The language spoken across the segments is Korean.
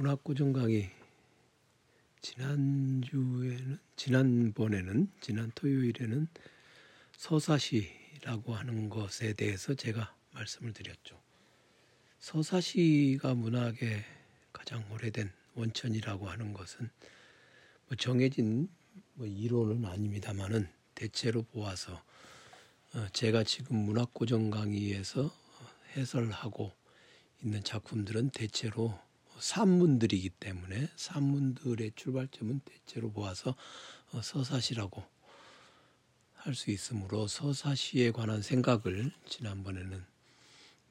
문학 고전 강의 지난 토요일에는 서사시라고 하는 것에 대해서 제가 말씀을 드렸죠. 서사시가 문학의 가장 오래된 원천이라고 하는 것은 정해진 이론은 아닙니다만은 대체로 보아서 제가 지금 문학 고전 강의에서 해설하고 있는 작품들은 대체로 산문들이기 때문에 산문들의 출발점은 대체로 보아서 서사시라고 할 수 있으므로 서사시에 관한 생각을 지난번에는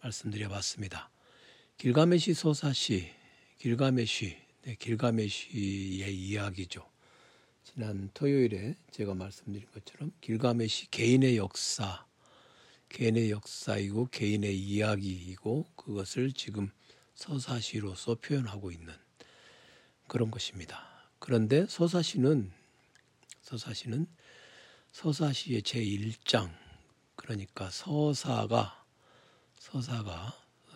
말씀드려봤습니다. 길가메시 서사시, 길가메시의 이야기죠. 지난 토요일에 제가 말씀드린 것처럼 길가메시 개인의 역사이고 개인의 이야기이고 그것을 지금 서사시로서 표현하고 있는 그런 것입니다. 그런데 서사시는 서사시의 제1장, 그러니까 서사가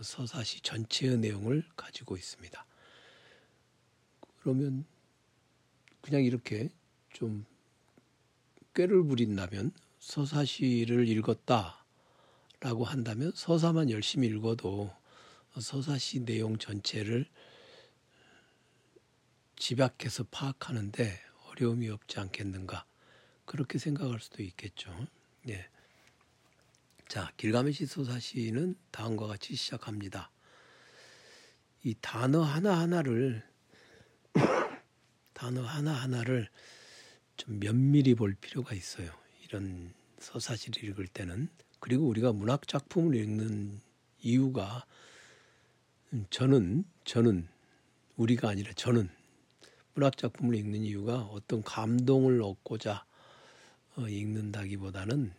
서사시 전체의 내용을 가지고 있습니다. 그러면 그냥 이렇게 좀 꾀를 부린다면 서사시를 읽었다라고 한다면 서사만 열심히 읽어도 서사시 내용 전체를 집약해서 파악하는데 어려움이 없지 않겠는가, 그렇게 생각할 수도 있겠죠. 예. 자, 길가메시 서사시는 다음과 같이 시작합니다. 이 단어 하나하나를 좀 면밀히 볼 필요가 있어요. 이런 서사시를 읽을 때는. 그리고 우리가 문학 작품을 읽는 이유가 저는 문학 작품을 읽는 이유가 어떤 감동을 얻고자 읽는다기보다는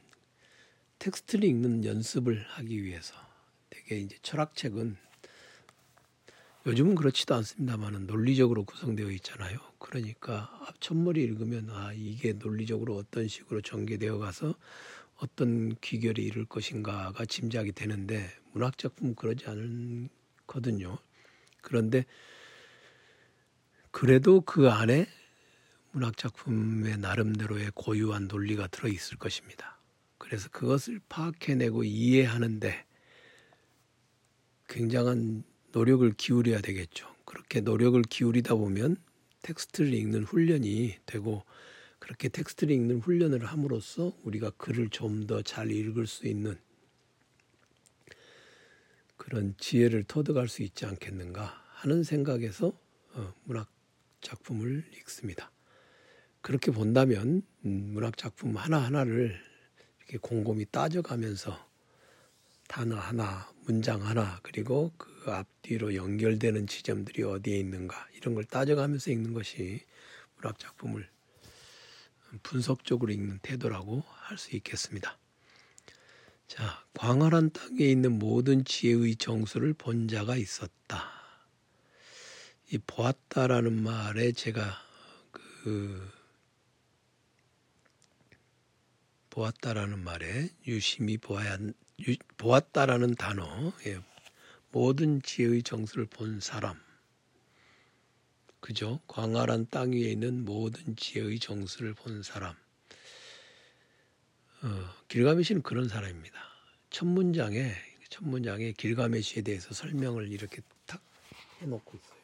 텍스트를 읽는 연습을 하기 위해서. 되게 이제 철학책은 요즘은 그렇지도 않습니다만 논리적으로 구성되어 있잖아요. 그러니까 앞천문을 읽으면 이게 논리적으로 어떤 식으로 전개되어 가서 어떤 귀결이 이룰 것인가가 짐작이 되는데 문학 작품은 그러지 않거든요. 그런데 그래도 그 안에 문학 작품의 나름대로의 고유한 논리가 들어 있을 것입니다. 그래서 그것을 파악해내고 이해하는데 굉장한 노력을 기울여야 되겠죠. 그렇게 노력을 기울이다 보면 텍스트를 읽는 훈련이 되고, 그렇게 텍스트를 읽는 훈련을 함으로써 우리가 글을 좀 더 잘 읽을 수 있는 그런 지혜를 터득할 수 있지 않겠는가 하는 생각에서 문학 작품을 읽습니다. 그렇게 본다면 문학 작품 하나하나를 이렇게 곰곰이 따져가면서 단어 하나, 문장 하나, 그리고 그 앞뒤로 연결되는 지점들이 어디에 있는가, 이런 걸 따져가면서 읽는 것이 문학 작품을 분석적으로 읽는 태도라고 할 수 있겠습니다. 자, 광활한 땅에 있는 모든 지혜의 정수를 본 자가 있었다. 이 보았다라는 말에 제가 보았다라는 말에 유심히 보았다라는 단어, 모든 지혜의 정수를 본 사람, 그죠? 광활한 땅 위에 있는 모든 지혜의 정수를 본 사람. 길가메시는 그런 사람입니다. 첫 문장에 길가메시에 대해서 설명을 이렇게 탁 해놓고 있어요.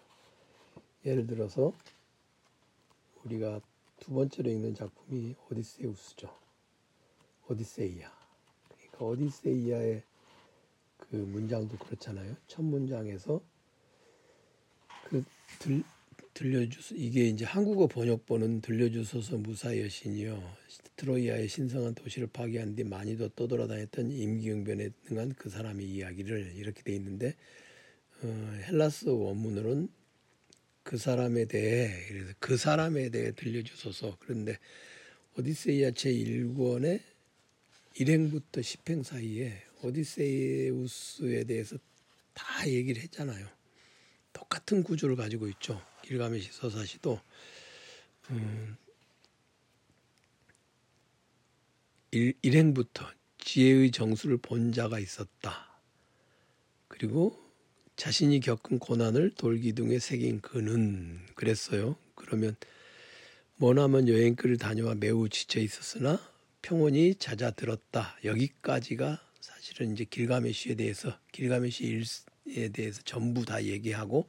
예를 들어서 우리가 두 번째로 읽는 작품이 오디세우스죠. 오디세이아. 그러니까 오디세이아의 그 문장도 그렇잖아요. 첫 문장에서 들려주소, 이게 이제 한국어 번역본은 들려주소서 무사 여신이요, 트로이아의 신성한 도시를 파괴한 뒤 많이도 떠돌아다녔던 임기응변에 능한 그 사람의 이야기를, 이렇게 돼 있는데 헬라스 원문으로는 그 사람에 대해 들려주소서. 그런데 오디세이아 제1권의 1행부터 10행 사이에 오디세우스에 대해서 다 얘기를 했잖아요. 똑같은 구조를 가지고 있죠. 길가메시 서사시도 1행부터 지혜의 정수를 본 자가 있었다. 그리고 자신이 겪은 고난을 돌기둥에 새긴 그는 그랬어요. 그러면 머나먼 여행길을 다녀와 매우 지쳐 있었으나 평온히 잦아들었다. 여기까지가 사실은 이제 길가메시 일에 대해서 전부 다 얘기하고,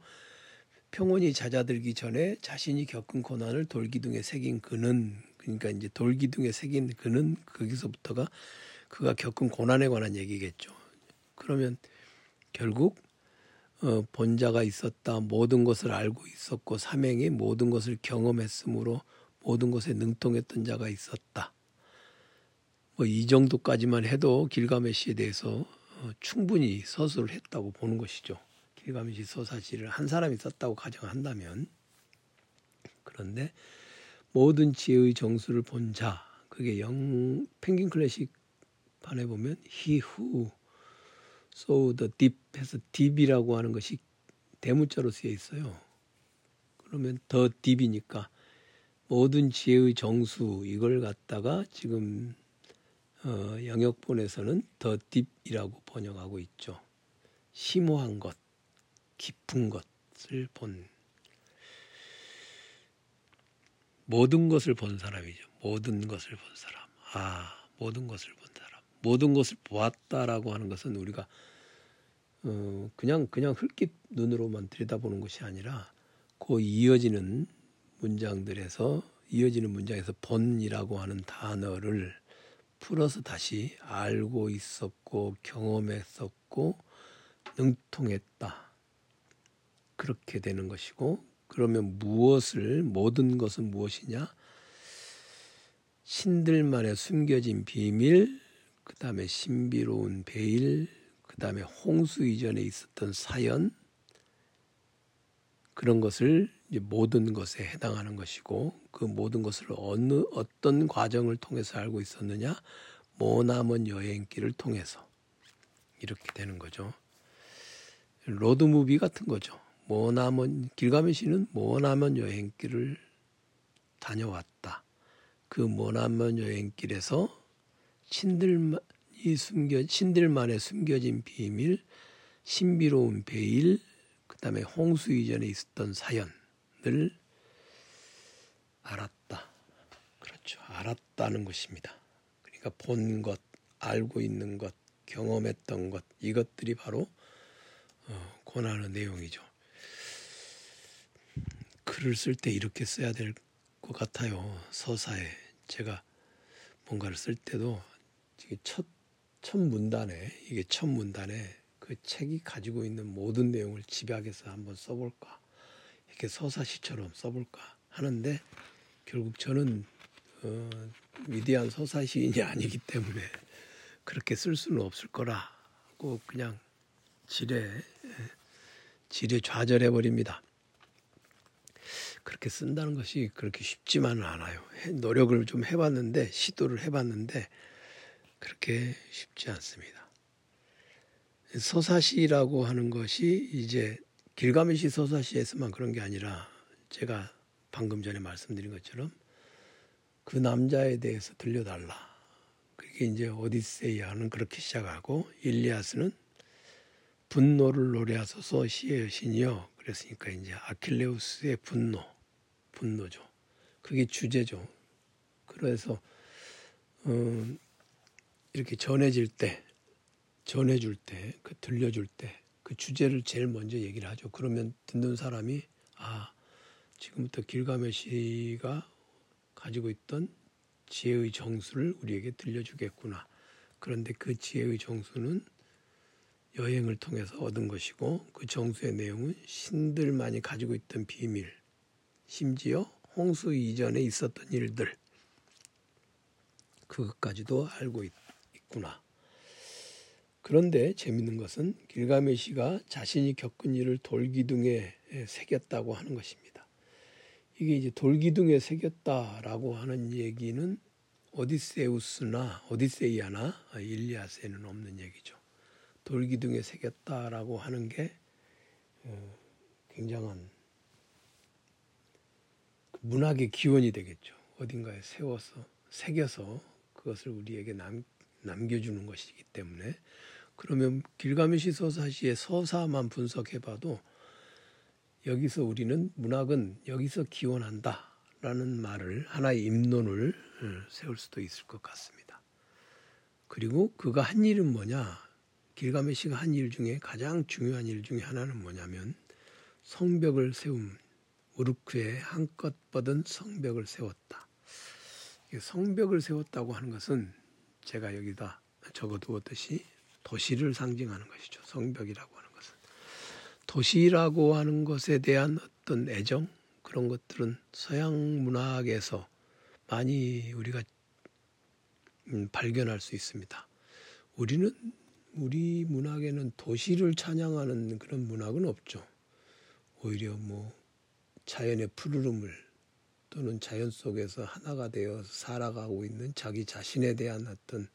평온히 잦아들기 전에 자신이 겪은 고난을 돌기둥에 새긴 그는, 그러니까 이제 돌기둥에 새긴 그는 거기서부터가 그가 겪은 고난에 관한 얘기겠죠. 그러면 결국 본자가 있었다, 모든 것을 알고 있었고 삼행에 모든 것을 경험했으므로 모든 것에 능통했던 자가 있었다. 뭐 이 정도까지만 해도 길가메시에 대해서 충분히 서술을 했다고 보는 것이죠. 길가메시 서사시를 한 사람이 썼다고 가정한다면. 그런데 모든 지혜의 정수를 본 자, 그게 펭귄 클래식판에 보면 He who saw the deep 해서 deep이라고 하는 것이 대문자로 쓰여 있어요. 그러면 더 deep이니까 모든 지혜의 정수, 이걸 갖다가 지금 영역본에서는 더 딥이라고 번역하고 있죠. 심오한 것, 깊은 것을 본, 모든 것을 본 사람이죠. 모든 것을 본 사람. 모든 것을 본 사람. 모든 것을 보았다라고 하는 것은 우리가 그냥 흘낏 눈으로만 들여다보는 것이 아니라 그 이어지는 문장에서 본이라고 하는 단어를 풀어서 다시 알고 있었고 경험했었고 능통했다, 그렇게 되는 것이고, 그러면 모든 것은 무엇이냐? 신들만의 숨겨진 비밀, 그 다음에 신비로운 베일, 그 다음에 홍수 이전에 있었던 사연, 그런 것을 이제 모든 것에 해당하는 것이고, 그 모든 것을 어떤 과정을 통해서 알고 있었느냐? 머나먼 여행길을 통해서. 이렇게 되는 거죠. 로드무비 같은 거죠. 길가메시는 머나먼 여행길을 다녀왔다. 그 머나먼 여행길에서 신들만의 숨겨진 비밀, 신비로운 베일, 그 다음에 홍수 이전에 있었던 사연을 알았다. 그렇죠. 알았다는 것입니다. 그러니까 본 것, 알고 있는 것, 경험했던 것, 이것들이 바로 고난의 내용이죠. 글을 쓸 때 이렇게 써야 될 것 같아요. 서사에 제가 뭔가를 쓸 때도 첫 문단에 그 책이 가지고 있는 모든 내용을 집약해서 한번 써볼까, 이렇게 서사시처럼 써볼까 하는데, 결국 저는 위대한 서사시인이 아니기 때문에 그렇게 쓸 수는 없을 거라고 그냥 지레 좌절해 버립니다. 그렇게 쓴다는 것이 그렇게 쉽지만은 않아요. 노력을 좀 해봤는데, 시도를 해봤는데 그렇게 쉽지 않습니다. 서사시라고 하는 것이 이제 길가메시 서사시에서만 그런 게 아니라, 제가 방금 전에 말씀드린 것처럼 그 남자에 대해서 들려달라, 그게 이제 오디세이아는 그렇게 시작하고 일리아스는 분노를 노래하소서 시의 여신이여, 그랬으니까 이제 아킬레우스의 분노죠. 그게 주제죠. 그래서 이렇게 전해줄 때, 그 들려줄 때 그 주제를 제일 먼저 얘기를 하죠. 그러면 듣는 사람이 지금부터 길가메시가 가지고 있던 지혜의 정수를 우리에게 들려주겠구나. 그런데 그 지혜의 정수는 여행을 통해서 얻은 것이고, 그 정수의 내용은 신들만이 가지고 있던 비밀, 심지어 홍수 이전에 있었던 일들, 그것까지도 알고 있구나. 그런데 재밌는 것은 길가메시가 자신이 겪은 일을 돌기둥에 새겼다고 하는 것입니다. 이게 이제 돌기둥에 새겼다라고 하는 얘기는 오디세이아나 일리아스에는 없는 얘기죠. 돌기둥에 새겼다라고 하는 게 굉장한 문학의 기원이 되겠죠. 어딘가에 새겨서 그것을 우리에게 남겨주는 것이기 때문에 그러면 길가메시 서사시의 서사만 분석해봐도 여기서 우리는 문학은 여기서 기원한다라는 말을 하나의 입론을 세울 수도 있을 것 같습니다. 그리고 그가 한 일은 뭐냐? 길가메시가 한 일 중에 가장 중요한 일 중에 하나는 뭐냐면 성벽을 세움, 우르크에 한껏 뻗은 성벽을 세웠다. 성벽을 세웠다고 하는 것은 제가 여기다 적어두었듯이 도시를 상징하는 것이죠. 성벽이라고 하는 것은. 도시라고 하는 것에 대한 어떤 애정, 그런 것들은 서양 문학에서 많이 우리가 발견할 수 있습니다. 우리는 우리 문학에는 도시를 찬양하는 그런 문학은 없죠. 오히려 자연의 푸르름을 또는 자연 속에서 하나가 되어 살아가고 있는 자기 자신에 대한 어떤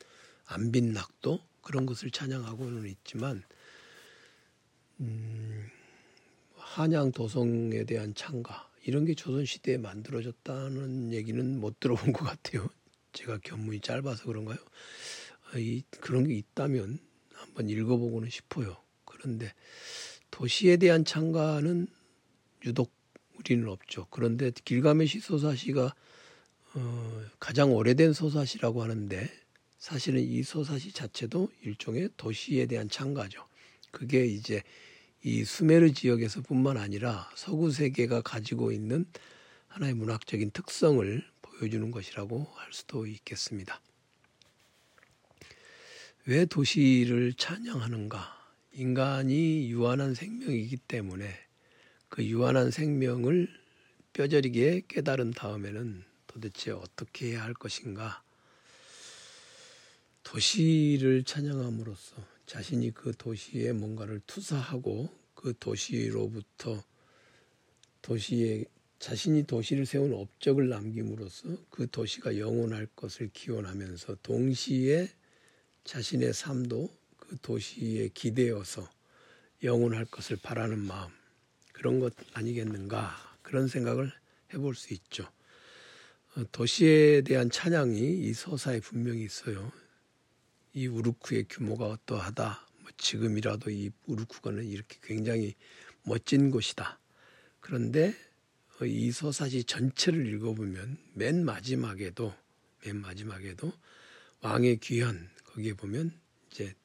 안빈낙도 그런 것을 찬양하고는 있지만 한양 도성에 대한 찬가 이런 게 조선시대에 만들어졌다는 얘기는 못 들어본 것 같아요. 제가 견문이 짧아서 그런가요? 그런 게 있다면 한번 읽어보고는 싶어요. 그런데 도시에 대한 찬가는 유독 우리는 없죠. 그런데 길가메시 서사시가 가장 오래된 서사시라고 하는데 사실은 이 서사시 자체도 일종의 도시에 대한 찬가죠. 그게 이제 이 수메르 지역에서뿐만 아니라 서구 세계가 가지고 있는 하나의 문학적인 특성을 보여주는 것이라고 할 수도 있겠습니다. 왜 도시를 찬양하는가? 인간이 유한한 생명이기 때문에 그 유한한 생명을 뼈저리게 깨달은 다음에는 도대체 어떻게 해야 할 것인가? 도시를 찬양함으로써 자신이 그 도시에 뭔가를 투사하고 그 도시로부터 도시에 자신이 도시를 세운 업적을 남김으로써 그 도시가 영원할 것을 기원하면서 동시에 자신의 삶도 그 도시에 기대어서 영원할 것을 바라는 마음, 그런 것 아니겠는가, 그런 생각을 해볼 수 있죠. 도시에 대한 찬양이 이 서사에 분명히 있어요. 이 우르크의 규모가 어떠하다, 지금이라도 이 우르크가는 이렇게 굉장히 멋진 곳이다. 그런데 이 서사시 전체를 읽어보면 맨 마지막에도 왕의 귀현, 거기에 보면 이제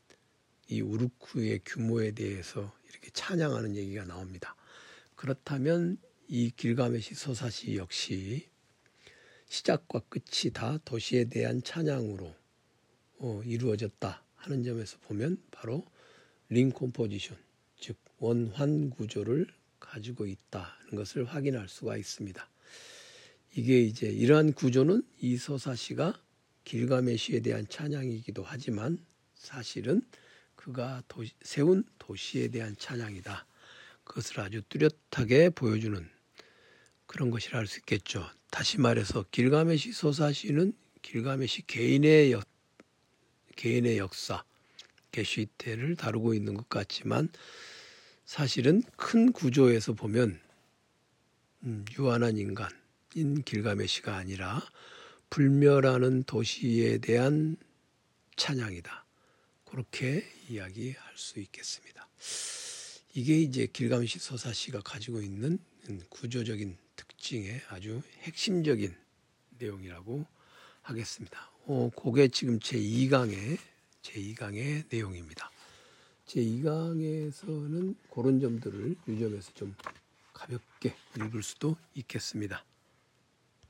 이 우르크의 규모에 대해서 이렇게 찬양하는 얘기가 나옵니다. 그렇다면 이 길가메시 서사시 역시 시작과 끝이 다 도시에 대한 찬양으로 이루어졌다 하는 점에서 보면 바로 링컴포지션, 즉 원환 구조를 가지고 있다는 것을 확인할 수가 있습니다. 이게 이제 이러한 구조는 이 서사시가 길가메시에 대한 찬양이기도 하지만 사실은 그가 세운 도시에 대한 찬양이다. 그것을 아주 뚜렷하게 보여주는 그런 것이라 할 수 있겠죠. 다시 말해서 길가메시 서사시는 길가메시 개인의 역사, 게슈이테를 다루고 있는 것 같지만 사실은 큰 구조에서 보면 유한한 인간인 길가메시가 아니라 불멸하는 도시에 대한 찬양이다. 그렇게 이야기할 수 있겠습니다. 이게 이제 길가메시 서사시가 가지고 있는 구조적인 특징의 아주 핵심적인 내용이라고 하겠습니다. 그게 지금 제2강의 내용입니다. 제2강에서는 그런 점들을 유념해서 좀 가볍게 읽을 수도 있겠습니다.